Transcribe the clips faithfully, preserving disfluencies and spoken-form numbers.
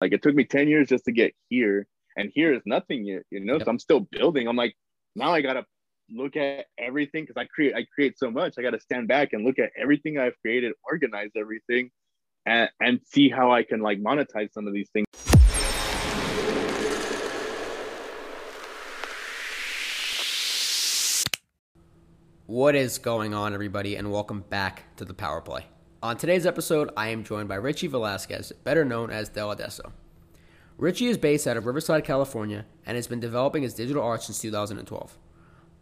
Like, it took me ten years just to get here, and here is nothing yet, you know? Yep. So I'm still building. I'm like, now I got to look at everything, because I create, I create so much. I got to stand back and look at everything I've created, organize everything, and, and see how I can, like, monetize some of these things. What is going on, everybody, and welcome back to the Power Play. On today's episode, I am joined by Richie Velazquez, better known as Deladeso. Richie is based out of Riverside, California, and has been developing his digital art since two thousand twelve.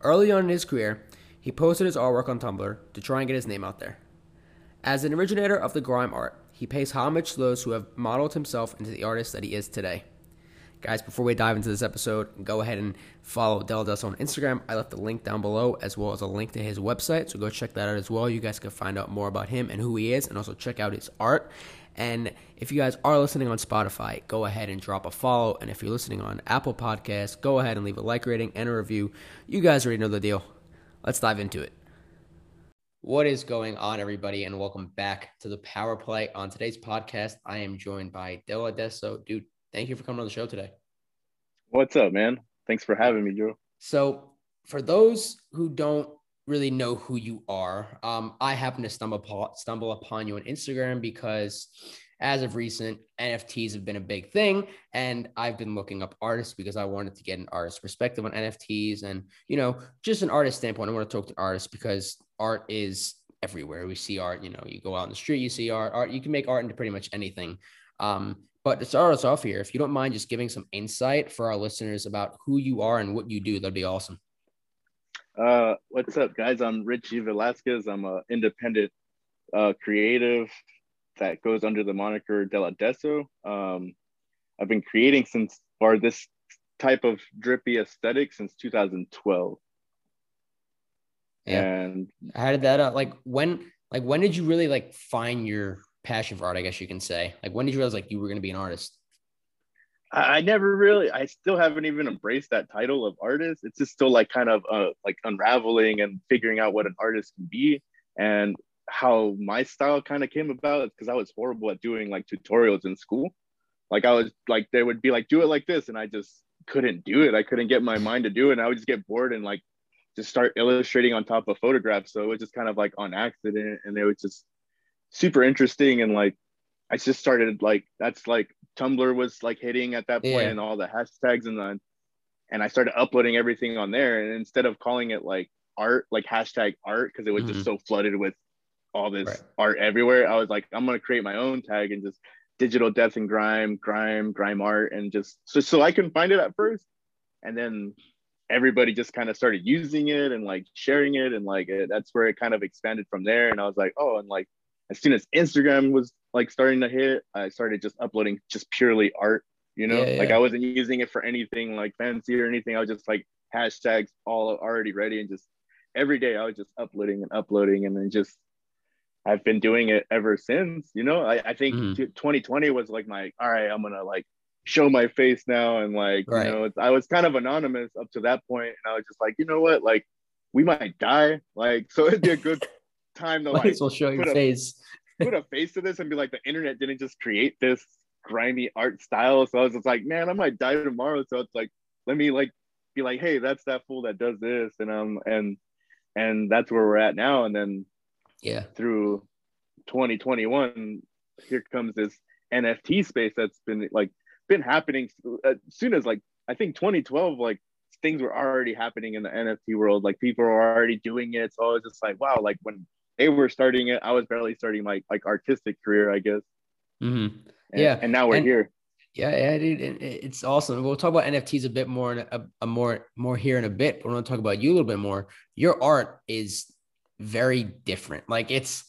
Early on in his career, he posted his artwork on Tumblr to try and get his name out there. As an originator of the grime art, he pays homage to those who have modeled himself into the artist that he is today. Guys, before we dive into this episode, go ahead and follow Deladeso on Instagram. I left the link down below, as well as a link to his website, so go check that out as well. You guys can find out more about him and who he is, and also check out his art. And if you guys are listening on Spotify, go ahead and drop a follow. And if you're listening on Apple Podcasts, go ahead and leave a like rating and a review. You guys already know the deal. Let's dive into it. What is going on, everybody, and welcome back to the Power Play. On today's podcast, I am joined by Deladeso. Dude, thank you for coming on the show today. What's up, man? Thanks for having me, Joe. So for those who don't really know who you are, um, I happen to stumble upon, stumble upon you on Instagram because as of recent, N F Ts have been a big thing. And I've been looking up artists because I wanted to get an artist's perspective on N F Ts. And, you know, just an artist standpoint, I want to talk to artists because art is everywhere. We see art, you know, you go out in the street, you see art, art, you can make art into pretty much anything. Um, But to start us off here, if you don't mind just giving some insight for our listeners about who you are and what you do, that'd be awesome. Uh, what's up, guys? I'm Richie Velazquez. I'm an independent uh, creative that goes under the moniker Deladeso. Um, I've been creating since, or this type of drippy aesthetic since two thousand twelve. Yeah. And how did that, uh, like, when, like, when did you really, like, find your passion for art, I guess you can say? Like, when did you realize, like, you were going to be an artist? I never really, I still haven't even embraced that title of artist. It's just still, like, kind of uh, like unraveling and figuring out what an artist can be. And how my style kind of came about, because I was horrible at doing, like, tutorials in school. Like, I was like, they would be like, do it like this, and I just couldn't do it. I couldn't get my mind to do it. And I would just get bored and, like, just start illustrating on top of photographs. So it was just kind of, like, on accident, and they would just super interesting. And, like, I just started, like, that's, like, Tumblr was, like, hitting at that point, yeah, and all the hashtags, and then and I started uploading everything on there, and instead of calling it, like, art, like, hashtag art, because it was mm-hmm. just so flooded with all this right. art everywhere, I was like, I'm gonna create my own tag and just digital death and grime grime grime art, and just so, so I couldn't find it at first, and then everybody just kind of started using it and, like, sharing it, and, like, it, that's where it kind of expanded from there. And I was like, oh, and, like, as soon as Instagram was, like, starting to hit, I started just uploading just purely art, you know? Yeah, yeah. Like, I wasn't using it for anything, like, fancy or anything. I was just, like, hashtags all already ready, and just every day I was just uploading and uploading, and then just I've been doing it ever since, you know? I, I think mm-hmm. twenty twenty was, like, my, all right, I'm going to, like, show my face now. And, like, right. you know, it's, I was kind of anonymous up to that point, and I was just like, you know what? Like, we might die. Like, so it'd be a good time to, like, we'll show your put, face. A, put a face to this and be like, the internet didn't just create this grimy art style. So I was just like, man, I might die tomorrow. So it's like, let me, like, be like, hey, that's that fool that does this. And um and and that's where we're at now. And then yeah, through twenty twenty-one, here comes this N F T space that's been, like, been happening as soon as, like, I think twenty twelve, like, things were already happening in the N F T world. Like, people are already doing it. So I was just like, wow, like, when they were starting it, I was barely starting my, like, artistic career, I guess. Mm-hmm. And, yeah. And now we're and, here. Yeah, yeah, dude, it, it, it's awesome. We'll talk about N F Ts a bit more, in a, a more, more here in a bit. But I want to talk about you a little bit more. Your art is very different. Like, it's,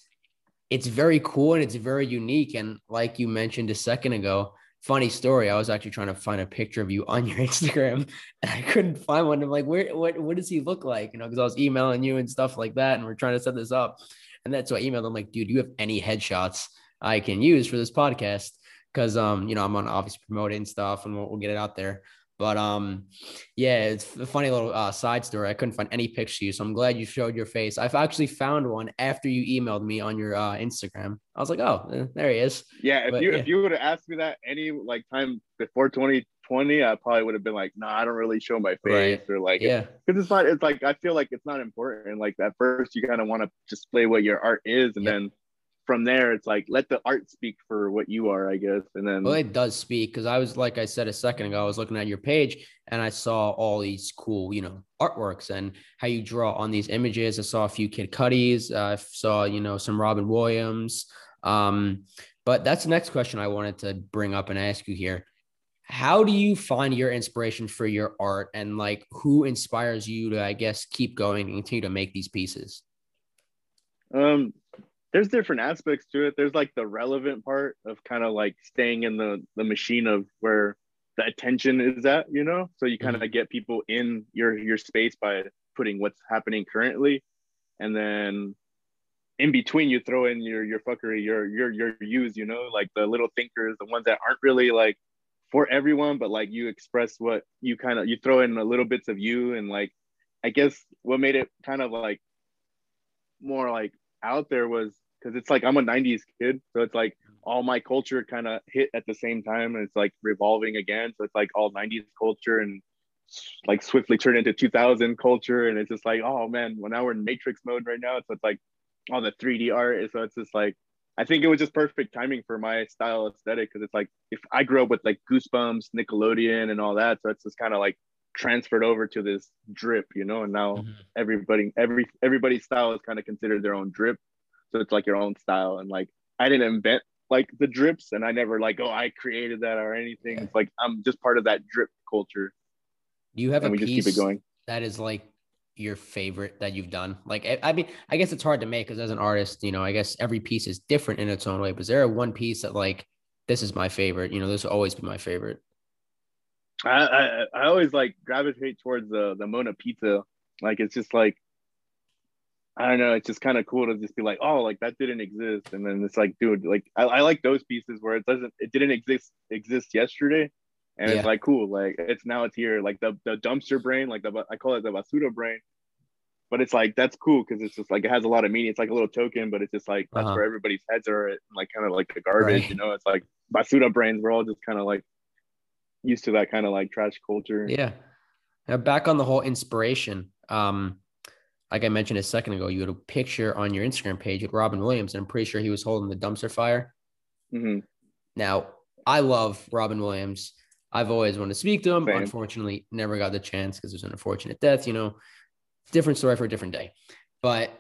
it's very cool, and it's very unique. And, like you mentioned a second ago, funny story, I was actually trying to find a picture of you on your Instagram, and I couldn't find one. I'm like, where, what, what does he look like? You know, because I was emailing you and stuff like that, and we're trying to set this up. And that's why I emailed him, like, dude, you have any headshots I can use for this podcast? Because, um, you know, I'm on obviously promoting stuff, and we'll, we'll get it out there. But um, yeah, it's a funny little uh, side story. I couldn't find any pictures of you, so I'm glad you showed your face. I've actually found one after you emailed me on your uh, Instagram. I was like, oh, eh, there he is. Yeah, if but, you yeah. if you would have asked me that any like time before twenty twenty, I probably would have been like, no, nah, I don't really show my face, right. or like, yeah, because it's not. It's like I feel like it's not important. Like at first, you kind of want to display what your art is, and yeah. then. From there, it's like, let the art speak for what you are, I guess. And then, well, it does speak, because I was, like I said a second ago, I was looking at your page and I saw all these cool, you know, artworks and how you draw on these images. I saw a few Kid Cuddies. I saw, you know, some Robin Williams. Um, but that's the next question I wanted to bring up and ask you here. How do you find your inspiration for your art, and like who inspires you to, I guess, keep going and continue to make these pieces? Um. There's different aspects to it. There's like the relevant part of kind of like staying in the, the machine of where the attention is at, you know? So you kind of get people in your, your space by putting what's happening currently. And then in between you throw in your, your fuckery, your, your, your use, you know, like the little thinkers, the ones that aren't really like for everyone, but like you express what you kind of, you throw in a little bits of you. And like, I guess what made it kind of like more like out there was because it's like I'm a nineties kid, so it's like all my culture kind of hit at the same time, and it's like revolving again. So it's like all nineties culture and like swiftly turned into two thousand culture, and it's just like, oh man, well now we're in matrix mode right now. So it's like all the three D art. So it's just like I think it was just perfect timing for my style aesthetic, because it's like if I grew up with like Goosebumps, Nickelodeon, and all that, so it's just kind of like transferred over to this drip, you know, and now mm-hmm. everybody every everybody's style is kind of considered their own drip, so it's like your own style. And like I didn't invent like the drips, and I never like, oh, I created that or anything. Yeah. It's like I'm just part of that drip culture. Do you have and a we piece just keep it going. That is like your favorite that you've done? Like I, I mean, I guess it's hard to make, because as an artist, you know, I guess every piece is different in its own way, but is there one piece that like, this is my favorite, you know, this will always be my favorite? I, I I always like gravitate towards the the Mona Pizza. Like it's just like, I don't know, it's just kind of cool to just be like, oh, like that didn't exist, and then it's like, dude, like I, I like those pieces where it doesn't it didn't exist exist yesterday, and yeah. it's like cool, like it's now it's here. Like the the dumpster brain, like the I call it the basura brain, but it's like that's cool because it's just like it has a lot of meaning. It's like a little token, but it's just like uh-huh. that's where everybody's heads are at, like kind of like the garbage, right. you know? It's like basura brains. We're all just kind of like used to that kind of like trash culture. Yeah. Now back on the whole inspiration. Um, like I mentioned a second ago, you had a picture on your Instagram page with Robin Williams, and I'm pretty sure he was holding the dumpster fire. Mm-hmm. Now I love Robin Williams. I've always wanted to speak to him. Same. Unfortunately, never got the chance because it was an unfortunate death, you know, different story for a different day. But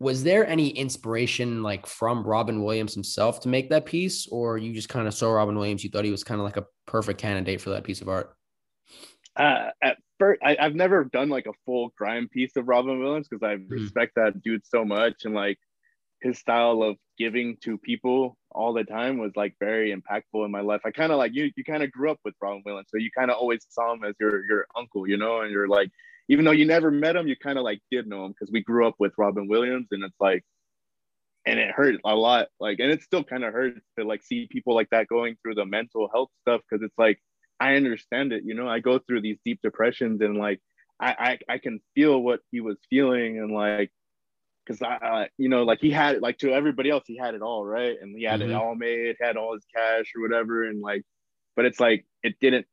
was there any inspiration like from Robin Williams himself to make that piece, or you just kind of saw Robin Williams, you thought he was kind of like a perfect candidate for that piece of art? Uh, at first, I, I've never done like a full grime piece of Robin Williams, because I mm-hmm. respect that dude so much, and like his style of giving to people all the time was like very impactful in my life. I kind of like you, you kind of grew up with Robin Williams, so you kind of always saw him as your your uncle, you know, and you're like, even though you never met him, you kind of like did know him, because we grew up with Robin Williams, and it's like, and it hurt a lot. Like, and it still kind of hurts to like see people like that going through the mental health stuff, because it's like, I understand it, you know, I go through these deep depressions, and like, I, I, I can feel what he was feeling. And like, because I, I, you know, like he had, like to everybody else, he had it all, right? And he had mm-hmm. it all made, had all his cash or whatever. And like, but it's like, it didn't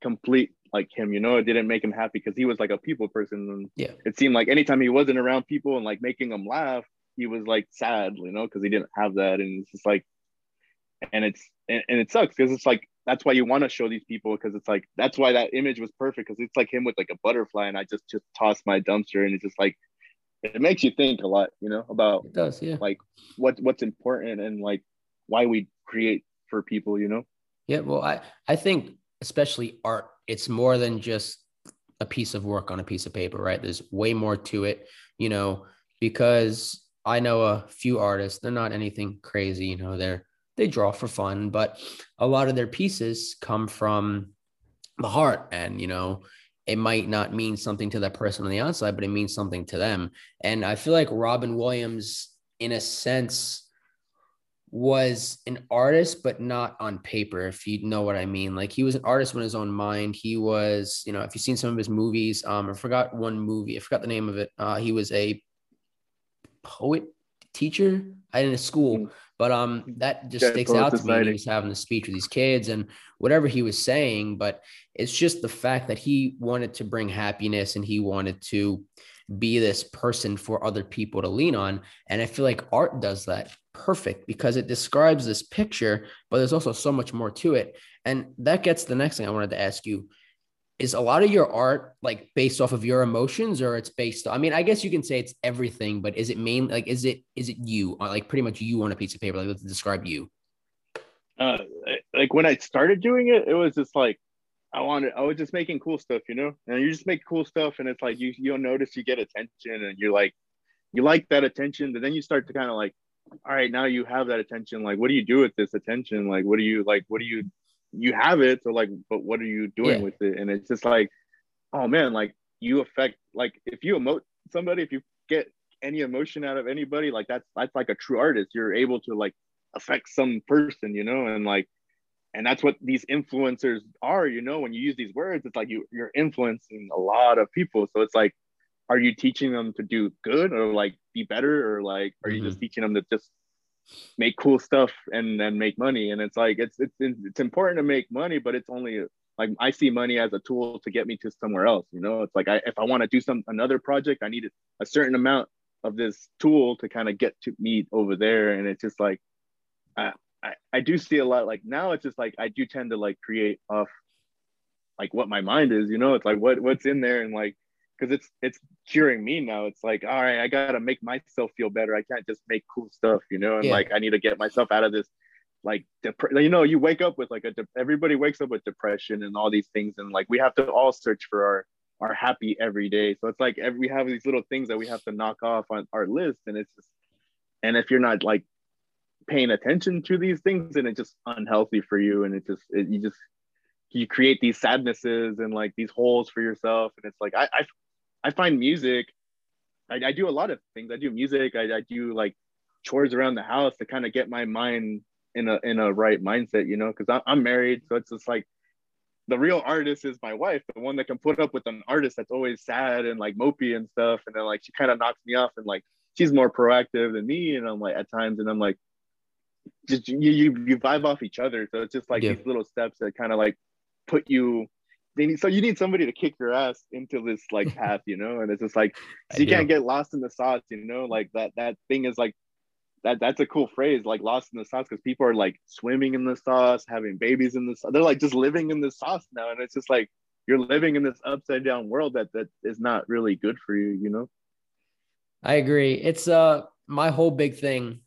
complete like him, you know, it didn't make him happy, because he was like a people person. And yeah. it seemed like anytime he wasn't around people and like making them laugh, he was like sad, you know, because he didn't have that. And it's just like, and it's, and, and it sucks, because it's like, that's why you want to show these people, because it's like, that's why that image was perfect, because it's like him with like a butterfly, and I just, just tossed my dumpster, and it's just like, it makes you think a lot, you know, about it does, yeah. like what, what's important, and like why we create for people, you know? Yeah. Well, I, I think especially art, it's more than just a piece of work on a piece of paper, right? There's way more to it, you know, because I know a few artists, they're not anything crazy, you know, they're, they draw for fun, but a lot of their pieces come from the heart, and, you know, it might not mean something to that person on the outside, but it means something to them. And I feel like Robin Williams, in a sense, was an artist, but not on paper, if you know what I mean. Like, he was an artist in his own mind. He was, you know, if you've seen some of his movies, um, I forgot one movie, I forgot the name of it. Uh, he was a poet teacher in a school, but um, that just yeah, sticks out to me. He was having a speech with these kids and whatever he was saying, but it's just the fact that he wanted to bring happiness and he wanted to be this person for other people to lean on. And I feel like art does that. Perfect, because it describes this picture, but there's also so much more to it. And that gets the next thing I wanted to ask you is, a lot of your art, like, based off of your emotions, or it's based, I mean, I guess you can say it's everything, but is it mainly like, is it, is it you, like, pretty much you on a piece of paper? Like, let's describe you. Uh, like when I started doing it, it was just like, I wanted, I was just making cool stuff, you know, and you just make cool stuff. And it's like, you, you'll notice you get attention and you're like, you like that attention, but then you start to kind of like, all right, now you have that attention. Like, what do you do with this attention? Like, what do you, like, what do you, you have it. So like, but what are you doing yeah. with it? And it's just like, oh man, like, you affect, like, if you emote somebody, if you get any emotion out of anybody, like that's, that's like a true artist. You're able to like affect some person, you know? And like, and that's what these influencers are, you know, when you use these words, it's like you, you're influencing a lot of people. So it's like, are you teaching them to do good or like be better, or like, are mm-hmm. you just teaching them to just make cool stuff and then make money? And it's like, it's, it's, it's important to make money, but it's only like, I see money as a tool to get me to somewhere else. You know, it's like, I, if I want to do some, another project, I need a certain amount of this tool to kind of get to meet over there. And it's just like, I, I, I do see a lot, like now it's just like, I do tend to like create off like what my mind is, you know, it's like, what, what's in there. And like, because it's it's curing me now. It's like, all right, I gotta make myself feel better. I can't just make cool stuff, you know. And yeah. like, I need to get myself out of this, like, dep- you know, you wake up with like a de- everybody wakes up with depression and all these things, and like we have to all search for our our happy every day. So it's like every, we have these little things that we have to knock off on our list, and it's just, and if you're not like paying attention to these things, then it's just unhealthy for you, and it just it, you just you create these sadnesses and like these holes for yourself. And it's like I I. I find music, I, I do a lot of things. I do music, I, I do like chores around the house to kind of get my mind in a in a right mindset, you know, because I'm married. So it's just like, the real artist is my wife, the one that can put up with an artist that's always sad and like mopey and stuff. And then like, she kind of knocks me off, and like, she's more proactive than me. And I'm like, at times, and I'm like, just you, you, you vibe off each other. So it's just like yeah. these little steps that kind of like put you, They need, so you need somebody to kick your ass into this like path, you know. And it's just like, so you can't get lost in the sauce, you know, like that that thing is like that that's a cool phrase, like lost in the sauce, because people are like swimming in the sauce, having babies in the sauce. They're like just living in the sauce now, and it's just like you're living in this upside down world that that is not really good for you, you know. I agree. It's uh my whole big thing,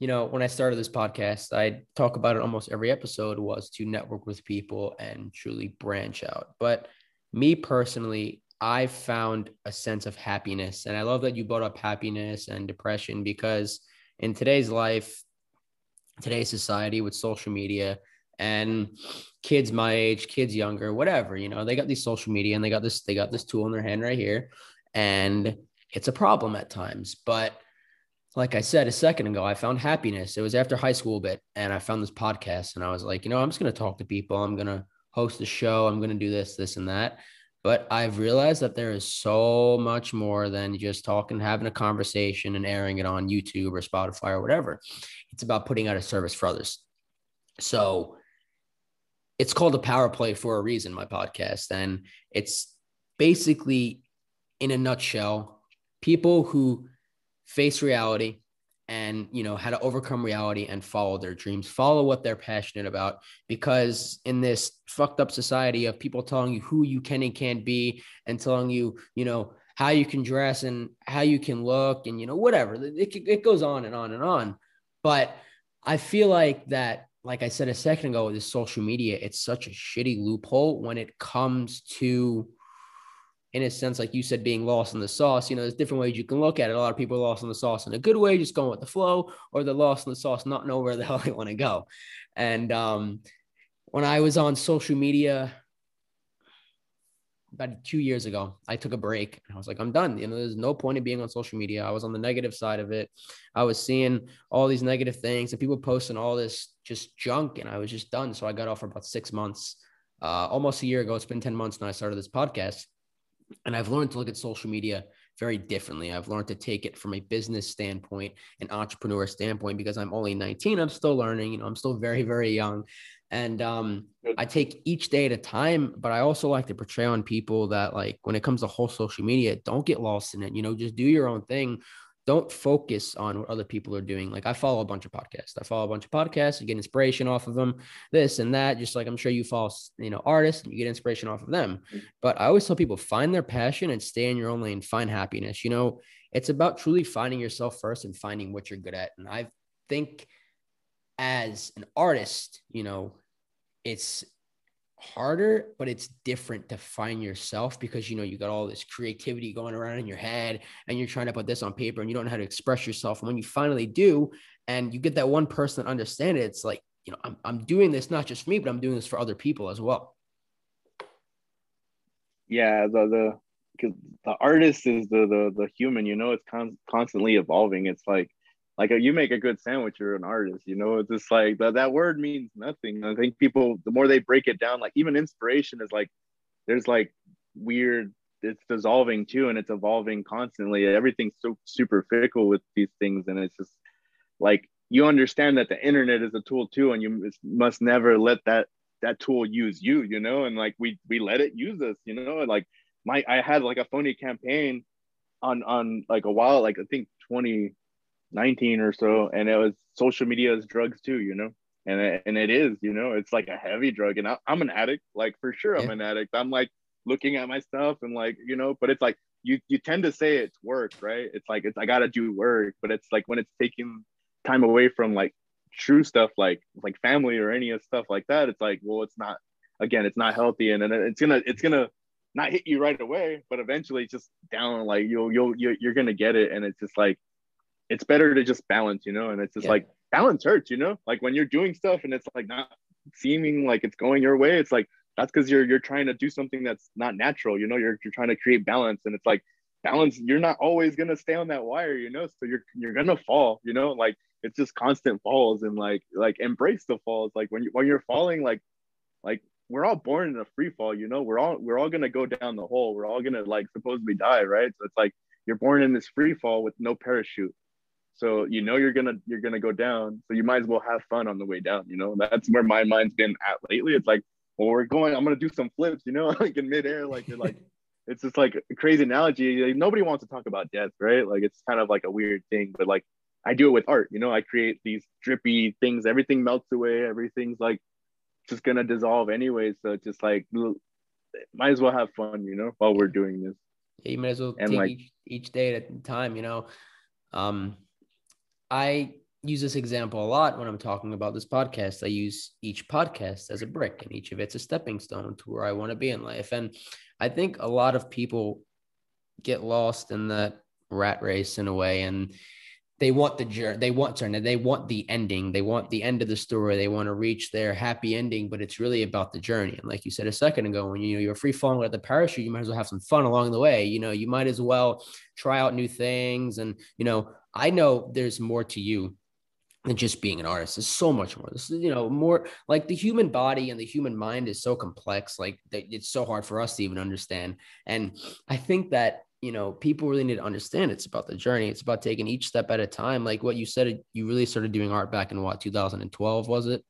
you know, when I started this podcast, I talk about it almost every episode, was to network with people and truly branch out. But me personally, I found a sense of happiness. And I love that you brought up happiness and depression, because in today's life, today's society with social media and kids my age, kids younger, whatever, you know, they got these social media and they got this, they got this tool in their hand right here. And it's a problem at times, but like I said a second ago, I found happiness. It was after high school a bit, and I found this podcast, and I was like, you know, I'm just going to talk to people. I'm going to host a show. I'm going to do this, this, and that. But I've realized that there is so much more than just talking, having a conversation and airing it on YouTube or Spotify or whatever. It's about putting out a service for others. So it's called the Power Play for a reason, my podcast. And it's basically, in a nutshell, people who face reality and, you know, how to overcome reality and follow their dreams, follow what they're passionate about. Because in this fucked up society of people telling you who you can and can't be, and telling you, you know, how you can dress and how you can look and, you know, whatever, it, it goes on and on and on. But I feel like that, like I said a second ago, with this social media, it's such a shitty loophole when it comes to, in a sense, like you said, being lost in the sauce. You know, there's different ways you can look at it. A lot of people are lost in the sauce in a good way, just going with the flow, or they're lost in the sauce, not know where the hell they want to go. And um, when I was on social media about two years ago, I took a break and I was like, I'm done. You know, there's no point in being on social media. I was on the negative side of it. I was seeing all these negative things and people posting all this just junk, and I was just done. So I got off for about six months, uh, almost a year ago. It's been ten months and I started this podcast, and I've learned to look at social media very differently. I've learned to take it from a business standpoint, an entrepreneur standpoint, because I'm only nineteen. I'm still learning, you know, I'm still very, very young. And um, I take each day at a time, but I also like to portray on people that, like, when it comes to whole social media, don't get lost in it. You know, just do your own thing. Don't focus on what other people are doing. Like, I follow a bunch of podcasts. I follow a bunch of podcasts. You get inspiration off of them, this and that. Just like I'm sure you follow, you know, artists, and you get inspiration off of them. But I always tell people, find their passion and stay in your own lane. Find happiness. You know, it's about truly finding yourself first and finding what you're good at. And I think as an artist, you know, it's harder, but it's different to find yourself, because, you know, you got all this creativity going around in your head and you're trying to put this on paper and you don't know how to express yourself. And when you finally do, and you get that one person that understands it, it's like, you know, I'm, I'm doing this, not just for me, but I'm doing this for other people as well. Yeah. The, the, 'cause the artist is the, the, the human, you know, it's con- constantly evolving. It's like, Like you make a good sandwich, you're an artist, you know, it's just like that, that word means nothing. I think people, the more they break it down, like even inspiration is like, there's like weird, it's dissolving too. And it's evolving constantly. Everything's so super fickle with these things. And it's just like, you understand that the internet is a tool too. And you must never let that, that tool use you, you know, and like, we, we let it use us, you know, and like my, I had like a phony campaign on, on like a while, like I think twenty nineteen or so, and it was social media is drugs too, you know, and it, and it is, you know, it's like a heavy drug, and I, I'm an addict, like for sure, I'm yeah. an addict. I'm like looking at my stuff and like, you know, but it's like you you tend to say it's work, right? It's like it's I gotta do work, but it's like when it's taking time away from like true stuff, like like family or any of stuff like that, it's like, well, it's not, again, it's not healthy, and, and it's gonna it's gonna not hit you right away, but eventually just down, like you'll you'll you're gonna get it, and it's just like, it's better to just balance, you know, and it's just yeah. like balance hurts, you know, like when you're doing stuff and it's like not seeming like it's going your way, it's like, that's because you're, you're trying to do something that's not natural. You know, you're, you're trying to create balance, and it's like balance, you're not always going to stay on that wire, you know, so you're, you're going to fall, you know, like it's just constant falls, and like, like embrace the falls. Like when you, when you're falling, like, like we're all born in a free fall, you know, we're all, we're all going to go down the hole. We're all going to like supposedly die. Right. So it's like, you're born in this free fall with no parachute. So, you know, you're going to, you're going to go down. So you might as well have fun on the way down. You know, that's where my mind's been at lately. It's like, well, we're going, I'm going to do some flips, you know, like in midair, like, you're like, it's just like a crazy analogy. Like, nobody wants to talk about death, right? Like, it's kind of like a weird thing, but like, I do it with art, you know, I create these drippy things, everything melts away. Everything's like, just going to dissolve anyway. So it's just like, might as well have fun, you know, while we're doing this. Yeah, you might as well and take like, each, each day at a time, you know, um, I use this example a lot when I'm talking about this podcast. I use each podcast as a brick, and each of it's a stepping stone to where I want to be in life. And I think a lot of people get lost in that rat race in a way, and they want the journey, they want to, they want the ending, they want the end of the story, they want to reach their happy ending, but it's really about the journey. And like you said a second ago, when you know you're free falling with the parachute, you might as well have some fun along the way. You know, you might as well try out new things, and you know, I know there's more to you than just being an artist. There's so much more. This is, you know, more like the human body and the human mind is so complex. Like it's so hard for us to even understand. And I think that, you know, people really need to understand it's about the journey. It's about taking each step at a time. Like what you said, you really started doing art back in what, two thousand twelve, was it?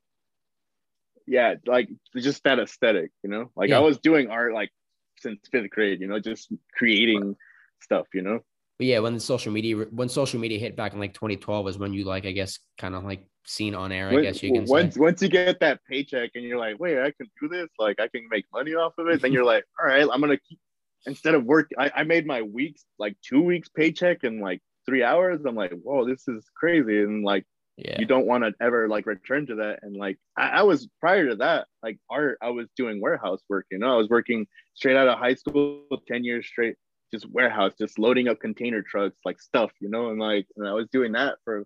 Yeah. Like just that aesthetic, you know, like yeah. I was doing art like since fifth grade, you know, just creating right. stuff, you know? But yeah, when the social media, when social media hit back in like twenty twelve was when you like, I guess, kind of like seen on air, I when, guess you can once, say. Once you get that paycheck and you're like, wait, I can do this. Like I can make money off of it. Then you're like, all right, I'm going to keep, instead of work, I, I made my weeks, like two weeks paycheck in like three hours. I'm like, whoa, this is crazy. And like, yeah. you don't want to ever like return to that. And like, I, I was prior to that, like art, I was doing warehouse work. You know, I was working straight out of high school, ten years straight. Just warehouse, just loading up container trucks, like stuff, you know, and like, and I was doing that for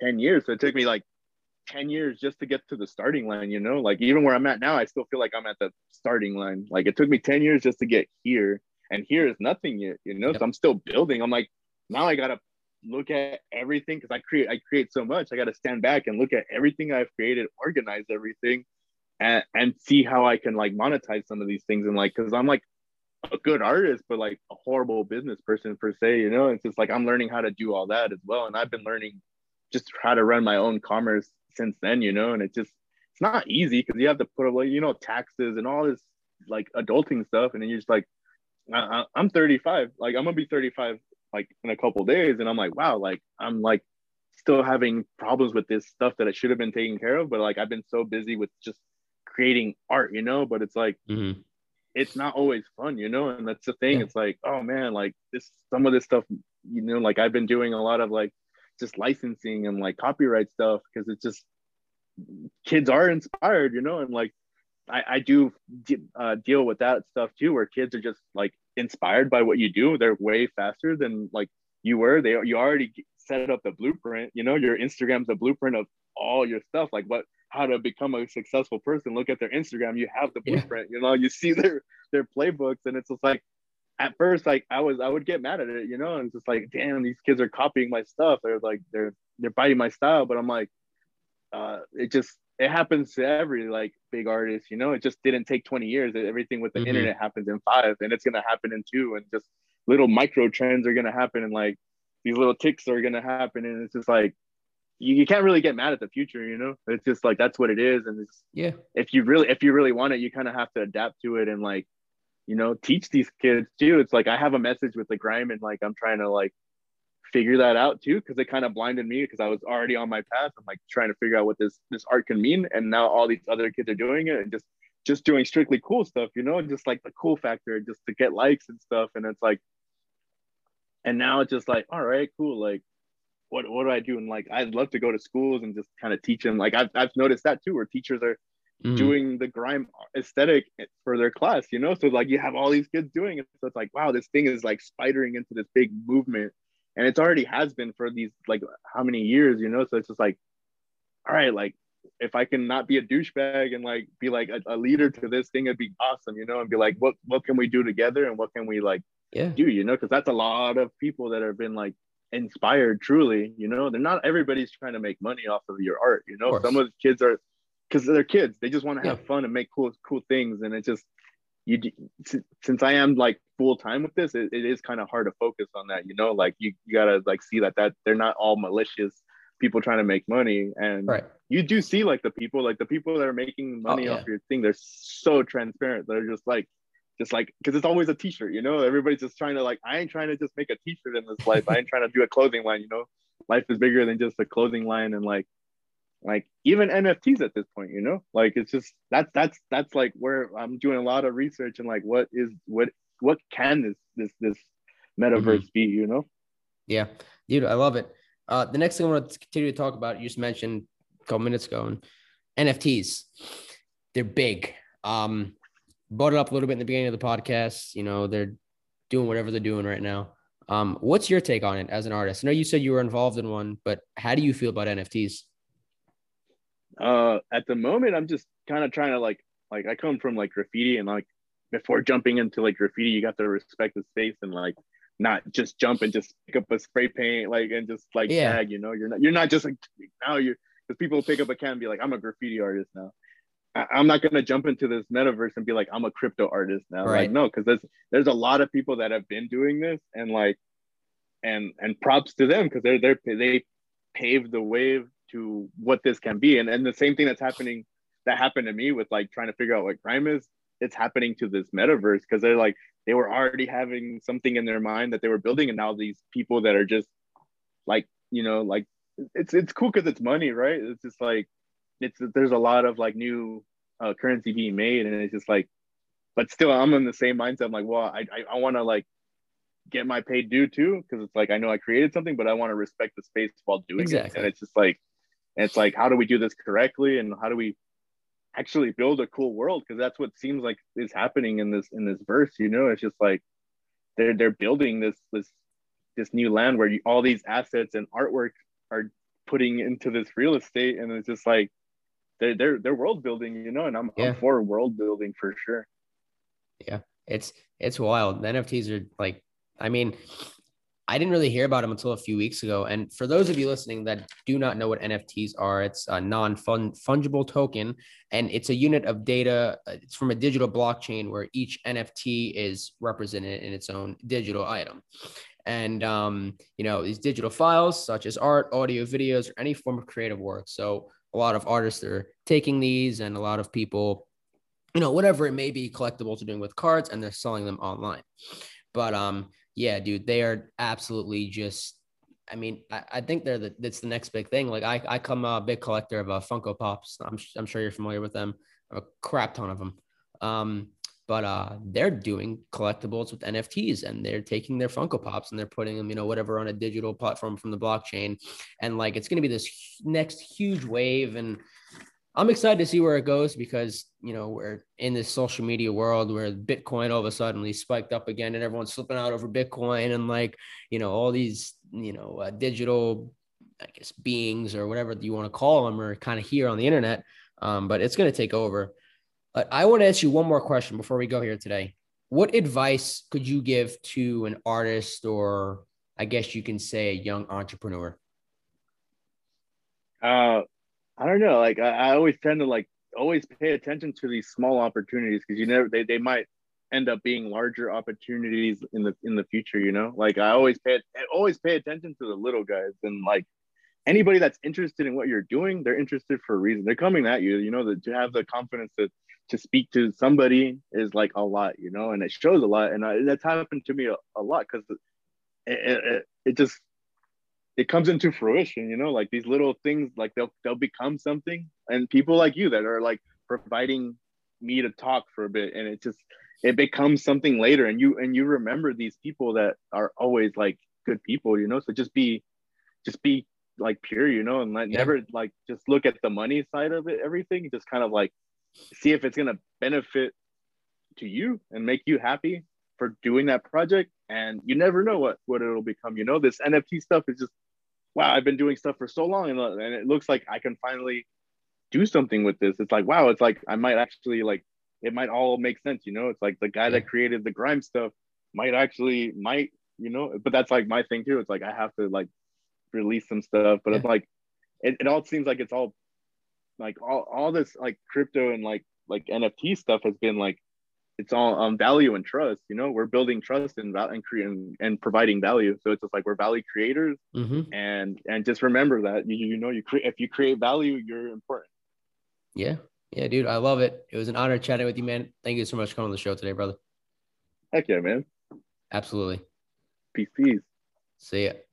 ten years. So it took me like ten years just to get to the starting line, you know, like even where I'm at now, I still feel like I'm at the starting line. Like it took me ten years just to get here, and here is nothing yet, you know, yep. So I'm still building. I'm like, now I got to look at everything, because I create, I create so much. I got to stand back and look at everything I've created, organize everything, and, and see how I can like monetize some of these things. And like, cause I'm like a good artist, but like a horrible business person per se, you know, it's just like, I'm learning how to do all that as well. And I've been learning just how to run my own commerce since then, you know, and it just, it's not easy because you have to put up, like, you know, taxes and all this like adulting stuff. And then you're just like, I- I'm thirty-five, like I'm gonna be thirty-five like in a couple days, and I'm like, wow, like I'm like still having problems with this stuff that I should have been taking care of, but like I've been so busy with just creating art, you know, but it's like, mm-hmm. It's not always fun, you know, and that's the thing. Yeah. It's like, oh man, like this, some of this stuff, you know, like I've been doing a lot of like just licensing and like copyright stuff, because it's just, kids are inspired, you know, and like I, I do uh, deal with that stuff too, where kids are just like inspired by what you do. They're way faster than like you were. They you already set up the blueprint, you know, your Instagram's the blueprint of all your stuff, like what, how to become a successful person. Look at their Instagram, you have the blueprint, yeah. You know, you see their their playbooks, and it's just like, at first, like I was, I would get mad at it, you know, and it's just like, damn, these kids are copying my stuff. They're like, they're, they're biting my style. But I'm like, uh, it just, it happens to every like big artist, you know, it just didn't take twenty years. Everything with the mm-hmm. internet happens in five, and it's going to happen in two. And just little micro trends are going to happen. And like these little ticks are going to happen. And it's just like, you, you can't really get mad at the future, you know, it's just like, that's what it is. And it's, yeah, if you really, if you really want it, you kind of have to adapt to it. And like, you know, teach these kids too. It's like, I have a message with the grime, and like, I'm trying to like figure that out too. Cause it kind of blinded me, because I was already on my path. I'm like trying to figure out what this, this art can mean. And now all these other kids are doing it, and just, just doing strictly cool stuff, you know, just like the cool factor, just to get likes and stuff. And it's like, and now it's just like, all right, cool. Like what, what do I do? And like, I'd love to go to schools and just kind of teach them. Like I've, I've noticed that too, where teachers are Mm. doing the grime aesthetic for their class, you know, so like you have all these kids doing it, so it's like, wow, this thing is like spidering into this big movement, and it's already has been for these like how many years, you know, so it's just like, all right, like if I can not be a douchebag and like be like a, a leader to this thing, it'd be awesome, you know, and be like, what what can we do together, and what can we like yeah. do, you know, because that's a lot of people that have been like inspired truly, you know, they're not, everybody's trying to make money off of your art, you know, of some of the kids are, because they're kids, they just want to have yeah. fun and make cool, cool things. And it's just, you, since I am like full time with this, it, it is kind of hard to focus on that, you know, like you, you gotta like see that, that they're not all malicious people trying to make money. And right. you do see like the people, like the people that are making money oh, yeah. off your thing, they're so transparent. They're just like, just like, cause it's always a t-shirt, you know, everybody's just trying to like, I ain't trying to just make a t-shirt in this life. I ain't trying to do a clothing line, you know, life is bigger than just a clothing line. And like, like even N F Ts at this point, you know, like it's just that's that's that's like where I'm doing a lot of research and like what is what what can this this this metaverse mm-hmm. be, you know? Yeah, dude, I love it. Uh, the next thing I want to continue to talk about, you just mentioned a couple minutes ago, and N F Ts, they're big. Um, brought it up a little bit in the beginning of the podcast. You know, they're doing whatever they're doing right now. Um, what's your take on it as an artist? I know you said you were involved in one, but how do you feel about N F Ts? Uh, at the moment, I'm just kind of trying to like, like I come from like graffiti, and like before jumping into like graffiti, you got to respect the space and like not just jump and just pick up a spray paint, like, and just like yeah. tag, you know, you're not, you're not just like, now you're, because people pick up a can and be like, I'm a graffiti artist now. I, I'm not going to jump into this metaverse and be like, I'm a crypto artist now. Right. Like, no, cause there's, there's a lot of people that have been doing this, and like, and, and props to them. Cause they're, they're, they paved the wave to what this can be. And and the same thing that's happening, that happened to me with like trying to figure out what grime is, it's happening to this metaverse, because they're like, they were already having something in their mind that they were building, and now these people that are just like, you know, like it's it's cool because it's money, right? It's just like, it's there's a lot of like new uh, currency being made, and it's just like, but still I'm in the same mindset. I'm like, well, I I, I want to like get my paid due too, because it's like, I know I created something, but I want to respect the space while doing exactly. it. And it's just like, it's like, how do we do this correctly, and how do we actually build a cool world? Because that's what seems like is happening in this in this verse. You know, it's just like they're they're building this this this new land where you, all these assets and artwork are putting into this real estate, and it's just like they're they're, they're world building, you know, and I'm, yeah. I'm for world building for sure. Yeah, it's it's wild. The N F Ts are like, I mean, I didn't really hear about them until a few weeks ago. And for those of you listening that do not know what N F Ts are, it's a non-fungible token, and it's a unit of data. It's from a digital blockchain where each N F T is represented in its own digital item. And, um, you know, these digital files, such as art, audio, videos, or any form of creative work. So a lot of artists are taking these, and a lot of people, you know, whatever it may be, collectibles are doing with cards, and they're selling them online. But, um, yeah, dude, they are absolutely just, I mean, I, I think they're the, that's the next big thing. Like I, I come a big collector of uh, Funko Pops. I'm, I'm sure you're familiar with them. I have a crap ton of them. Um, but uh, they're doing collectibles with N F Ts, and they're taking their Funko Pops and they're putting them, you know, whatever, on a digital platform from the blockchain. And like, it's going to be this next huge wave. And I'm excited to see where it goes, because, you know, we're in this social media world where Bitcoin all of a sudden spiked up again, and everyone's flipping out over Bitcoin, and like, you know, all these, you know, uh, digital, I guess, beings or whatever you want to call them are kind of here on the internet. Um, but it's going to take over. But I want to ask you one more question before we go here today. What advice could you give to an artist, or I guess you can say a young entrepreneur? Uh, I don't know. Like I, I always tend to like always pay attention to these small opportunities, because you never they, they might end up being larger opportunities in the in the future. You know, like I always pay I always pay attention to the little guys, and like anybody that's interested in what you're doing, they're interested for a reason. They're coming at you. You know, that to have the confidence to to speak to somebody is like a lot. You know, and it shows a lot, and I, that's happened to me a, a lot, because it, it it just. It comes into fruition, you know, like these little things, like they'll they'll become something. And people like you that are like providing me to talk for a bit, and it just it becomes something later. And you and you remember these people that are always like good people, you know. So just be, just be like pure, you know, and like, yeah. never like just look at the money side of it. Everything just kind of like see if it's gonna benefit to you and make you happy for doing that project. And you never know what what it'll become, you know. This N F T stuff is just. Wow, I've been doing stuff for so long, and, and it looks like I can finally do something with this. It's like, wow, it's like I might actually like it might all make sense, you know. It's like the guy yeah. that created the grime stuff might actually might, you know, but that's like my thing too. It's like I have to like release some stuff, but yeah. it's like it, it all seems like it's all like all, all this like crypto and like like N F T stuff has been like it's all um value and trust, you know. We're building trust and and creating and providing value. So it's just like we're value creators, mm-hmm. and and just remember that you you know you create if you create value, you're important. Yeah, yeah, dude, I love it. It was an honor chatting with you, man. Thank you so much for coming on the show today, brother. Heck yeah, man. Absolutely. Peace, peace. See ya.